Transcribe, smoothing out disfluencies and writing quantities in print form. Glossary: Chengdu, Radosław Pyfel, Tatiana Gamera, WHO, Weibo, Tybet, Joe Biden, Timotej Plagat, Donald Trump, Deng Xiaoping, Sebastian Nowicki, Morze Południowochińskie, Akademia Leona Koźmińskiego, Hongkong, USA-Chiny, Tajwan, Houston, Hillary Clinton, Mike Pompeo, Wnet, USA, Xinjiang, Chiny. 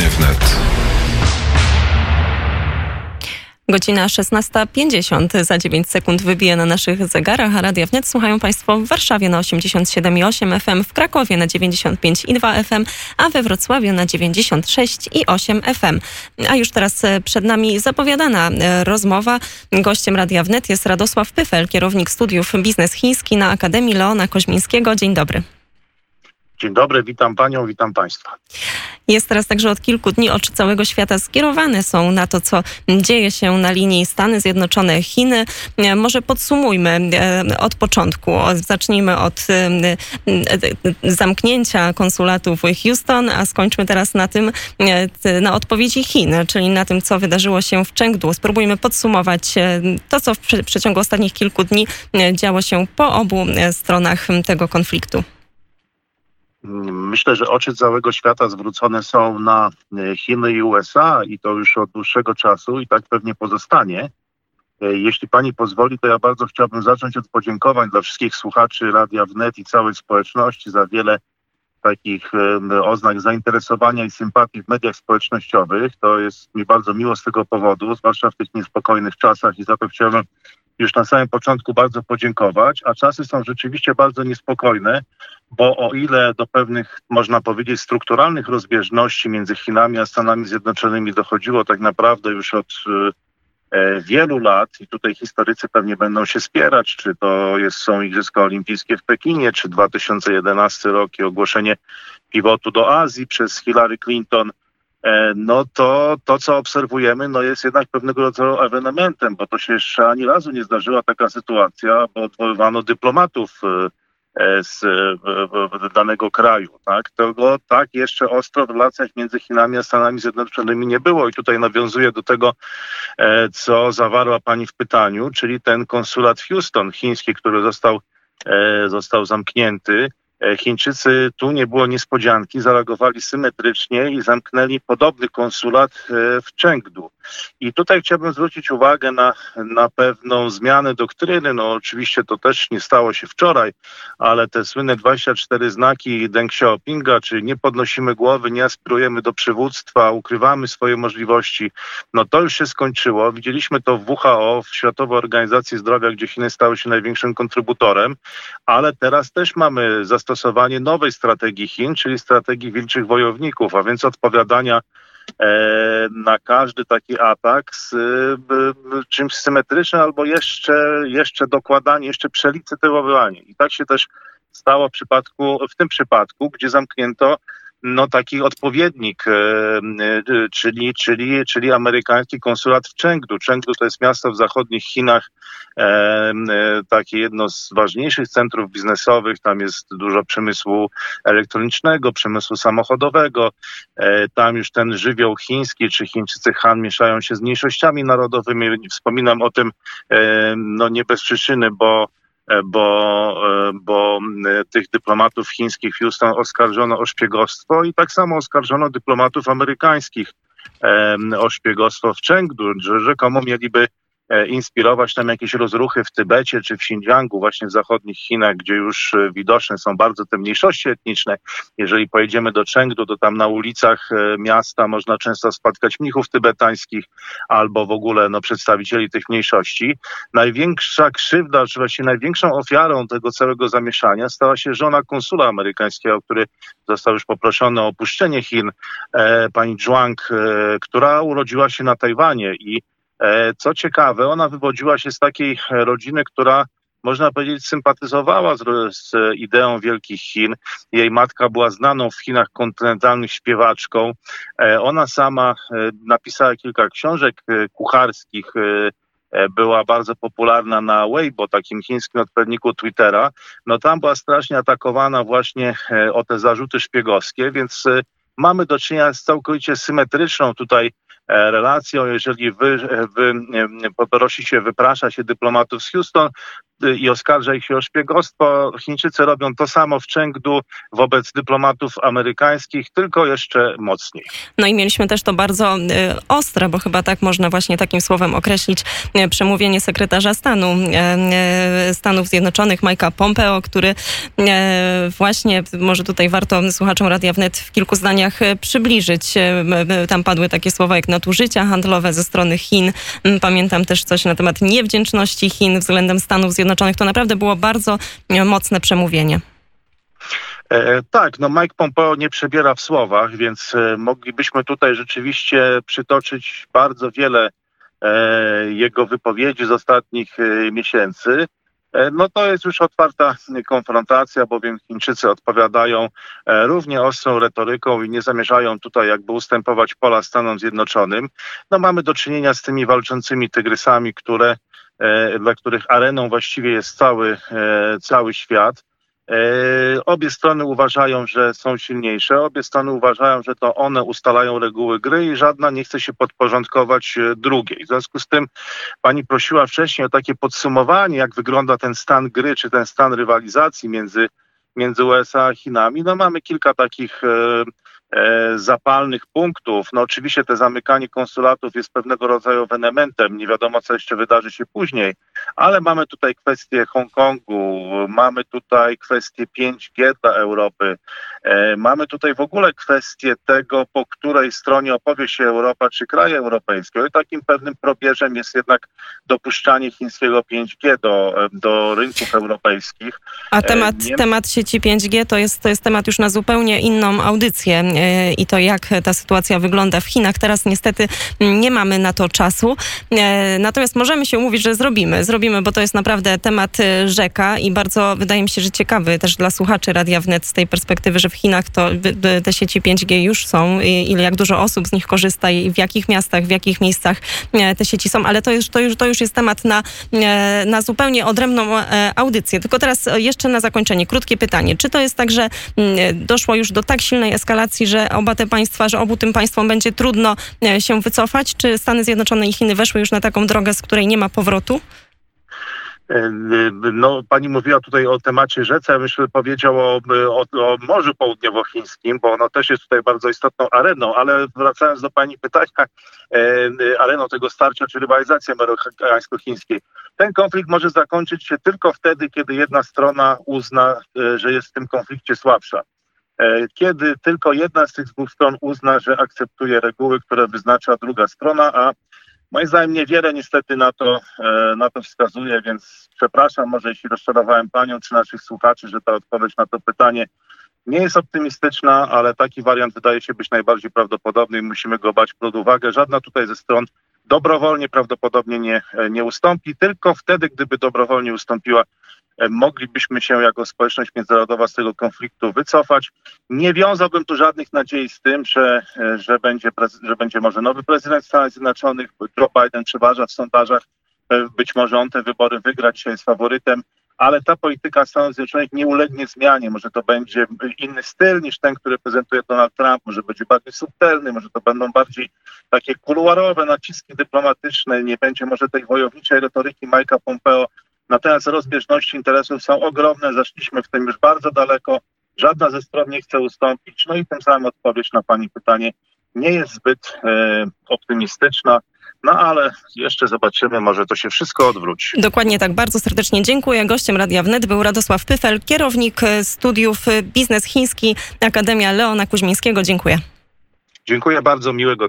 Południe Wnet. Godzina 16:50, za 9 sekund wybije na naszych zegarach, a Radia Wnet słuchają Państwo w Warszawie na 87,8 FM, w Krakowie na 95,2 FM, a we Wrocławiu na 96,8 FM. A już teraz przed nami zapowiadana rozmowa. Gościem Radia Wnet jest Radosław Pyfel, kierownik studiów Biznes Chiński na Akademii Leona Koźmińskiego. Dzień dobry. Dzień dobry, witam Panią, witam Państwa. Jest teraz także od kilku dni oczy całego świata skierowane są na to, co dzieje się na linii Stany Zjednoczone-Chiny. Może podsumujmy od początku. Zacznijmy od zamknięcia konsulatu w Houston, a skończmy teraz na tym, na odpowiedzi Chin, czyli na tym, co wydarzyło się w Chengdu. Spróbujmy podsumować to, co w przeciągu ostatnich kilku dni działo się po obu stronach tego konfliktu. Myślę, że oczy całego świata zwrócone są na Chiny i USA i to już od dłuższego czasu i tak pewnie pozostanie. Jeśli Pani pozwoli, to ja bardzo chciałbym zacząć od podziękowań dla wszystkich słuchaczy Radia Wnet i całej społeczności za wiele takich oznak zainteresowania i sympatii w mediach społecznościowych. To jest mi bardzo miło z tego powodu, zwłaszcza w tych niespokojnych czasach i za to chciałbym już na samym początku bardzo podziękować, a czasy są rzeczywiście bardzo niespokojne, bo o ile do pewnych, można powiedzieć, strukturalnych rozbieżności między Chinami a Stanami Zjednoczonymi dochodziło tak naprawdę już od wielu lat i tutaj historycy pewnie będą się spierać, czy to są Igrzyska Olimpijskie w Pekinie, czy 2011 rok i ogłoszenie pivotu do Azji przez Hillary Clinton, no to co obserwujemy, no jest jednak pewnego rodzaju ewenementem, bo to się jeszcze ani razu nie zdarzyła taka sytuacja, bo odwoływano dyplomatów z danego kraju, tak? Tego tak jeszcze ostro w relacjach między Chinami a Stanami Zjednoczonymi nie było i tutaj nawiązuję do tego, co zawarła Pani w pytaniu, czyli ten konsulat Houston chiński, który został zamknięty. Chińczycy, tu nie było niespodzianki, zareagowali symetrycznie i zamknęli podobny konsulat w Chengdu. I tutaj chciałbym zwrócić uwagę na pewną zmianę doktryny. No oczywiście to też nie stało się wczoraj, ale te słynne 24 znaki Deng Xiaopinga, czyli nie podnosimy głowy, nie aspirujemy do przywództwa, ukrywamy swoje możliwości, no to już się skończyło. Widzieliśmy to w WHO, w Światowej Organizacji Zdrowia, gdzie Chiny stały się największym kontrybutorem, ale teraz też mamy zastosowanie nowej strategii Chin, czyli strategii wilczych wojowników, a więc odpowiadania na każdy taki atak z czymś symetrycznym albo jeszcze dokładanie, jeszcze przelicytowanie. I tak się też stało w tym przypadku, gdzie zamknięto taki odpowiednik, czyli amerykański konsulat w Chengdu. Chengdu to jest miasto w zachodnich Chinach, takie jedno z ważniejszych centrów biznesowych. Tam jest dużo przemysłu elektronicznego, przemysłu samochodowego. Tam już ten żywioł chiński czy Chińczycy Han mieszają się z mniejszościami narodowymi. Wspominam o tym nie bez przyczyny, bo tych dyplomatów chińskich w Houston oskarżono o szpiegostwo i tak samo oskarżono dyplomatów amerykańskich o szpiegostwo w Chengdu, że rzekomo mieliby inspirować tam jakieś rozruchy w Tybecie czy w Xinjiangu, właśnie w zachodnich Chinach, gdzie już widoczne są bardzo te mniejszości etniczne. Jeżeli pojedziemy do Chengdu, to tam na ulicach miasta można często spotkać mnichów tybetańskich albo w ogóle przedstawicieli tych mniejszości. Największa krzywda, czy właściwie największą ofiarą tego całego zamieszania stała się żona konsula amerykańskiego, który został już poproszony o opuszczenie Chin, pani Zhuang, która urodziła się na Tajwanie i co ciekawe, ona wywodziła się z takiej rodziny, która, można powiedzieć, sympatyzowała z ideą Wielkich Chin. Jej matka była znaną w Chinach kontynentalnych śpiewaczką. Ona sama napisała kilka książek kucharskich, była bardzo popularna na Weibo, takim chińskim odpowiedniku Twittera. Tam była strasznie atakowana właśnie o te zarzuty szpiegowskie, więc mamy do czynienia z całkowicie symetryczną tutaj relacją. Jeżeli wyprasza się dyplomatów z Houston, i oskarża ich się o szpiegostwo. Chińczycy robią to samo w Chengdu wobec dyplomatów amerykańskich, tylko jeszcze mocniej. No i mieliśmy też to bardzo ostre, bo chyba tak można właśnie takim słowem określić przemówienie sekretarza stanu Stanów Zjednoczonych, Mike'a Pompeo, który właśnie, może tutaj warto słuchaczom Radia Wnet w kilku zdaniach przybliżyć. Tam padły takie słowa jak nadużycia handlowe ze strony Chin. Pamiętam też coś na temat niewdzięczności Chin względem Stanów Zjednoczonych. To naprawdę było bardzo mocne przemówienie. Tak, no Mike Pompeo nie przebiera w słowach, więc moglibyśmy tutaj rzeczywiście przytoczyć bardzo wiele jego wypowiedzi z ostatnich miesięcy. No to jest już otwarta konfrontacja, bowiem Chińczycy odpowiadają równie ostrą retoryką i nie zamierzają tutaj jakby ustępować pola Stanom Zjednoczonym. No mamy do czynienia z tymi walczącymi tygrysami, dla których areną właściwie jest cały świat. Obie strony uważają, że są silniejsze, obie strony uważają, że to one ustalają reguły gry i żadna nie chce się podporządkować drugiej. W związku z tym pani prosiła wcześniej o takie podsumowanie, jak wygląda ten stan gry, czy ten stan rywalizacji między USA a Chinami. No mamy kilka takich zapalnych punktów. No oczywiście to zamykanie konsulatów jest pewnego rodzaju ewenementem. Nie wiadomo, co jeszcze wydarzy się później, ale mamy tutaj kwestię Hongkongu, mamy tutaj kwestię 5G dla Europy, mamy tutaj w ogóle kwestię tego, po której stronie opowie się Europa czy kraje europejskie. I takim pewnym probierzem jest jednak dopuszczanie chińskiego 5G do rynków europejskich. A temat sieci 5G to jest temat już na zupełnie inną audycję i to, jak ta sytuacja wygląda w Chinach. Teraz niestety nie mamy na to czasu. Natomiast możemy się umówić, że zrobimy, bo to jest naprawdę temat rzeka i bardzo, wydaje mi się, że ciekawy też dla słuchaczy Radia Wnet z tej perspektywy, że w Chinach to te sieci 5G już są, jak dużo osób z nich korzysta i w jakich miastach, w jakich miejscach te sieci są, ale to już jest temat na zupełnie odrębną audycję. Tylko teraz jeszcze na zakończenie krótkie pytanie. Czy to jest tak, że doszło już do tak silnej eskalacji, że obu tym państwom będzie trudno się wycofać? Czy Stany Zjednoczone i Chiny weszły już na taką drogę, z której nie ma powrotu? No, pani mówiła tutaj o temacie rzece, ja bym powiedział o Morzu Południowochińskim, bo ono też jest tutaj bardzo istotną areną, ale wracając do pani pytania, areną tego starcia czy rywalizacji amerykańsko-chińskiej. Ten konflikt może zakończyć się tylko wtedy, kiedy jedna strona uzna, że jest w tym konflikcie słabsza. Kiedy tylko jedna z tych dwóch stron uzna, że akceptuje reguły, które wyznacza druga strona, a moim zdaniem niewiele niestety na to wskazuje, więc przepraszam, może jeśli rozczarowałem panią czy naszych słuchaczy, że ta odpowiedź na to pytanie nie jest optymistyczna, ale taki wariant wydaje się być najbardziej prawdopodobny i musimy go brać pod uwagę. Żadna tutaj ze stron dobrowolnie prawdopodobnie nie ustąpi, tylko wtedy, gdyby dobrowolnie ustąpiła, moglibyśmy się jako społeczność międzynarodowa z tego konfliktu wycofać. Nie wiązałbym tu żadnych nadziei z tym, że będzie może nowy prezydent Stanów Zjednoczonych. Joe Biden przeważa w sondażach. Być może on te wybory wygra, dzisiaj jest faworytem, ale ta polityka Stanów Zjednoczonych nie ulegnie zmianie. Może to będzie inny styl niż ten, który prezentuje Donald Trump. Może będzie bardziej subtelny, może to będą bardziej takie kuluarowe naciski dyplomatyczne. Nie będzie może tej wojowniczej retoryki Mike'a Pompeo. Natomiast rozbieżności interesów są ogromne, zaszliśmy w tym już bardzo daleko, żadna ze stron nie chce ustąpić. No i tym samym odpowiedź na pani pytanie nie jest zbyt optymistyczna, no ale jeszcze zobaczymy, może to się wszystko odwróci. Dokładnie tak, bardzo serdecznie dziękuję. Gościem Radia Wnet był Radosław Pyfel, kierownik studiów Biznes Chiński, Akademia Leona Koźmińskiego. Dziękuję. Dziękuję bardzo, miłego dnia.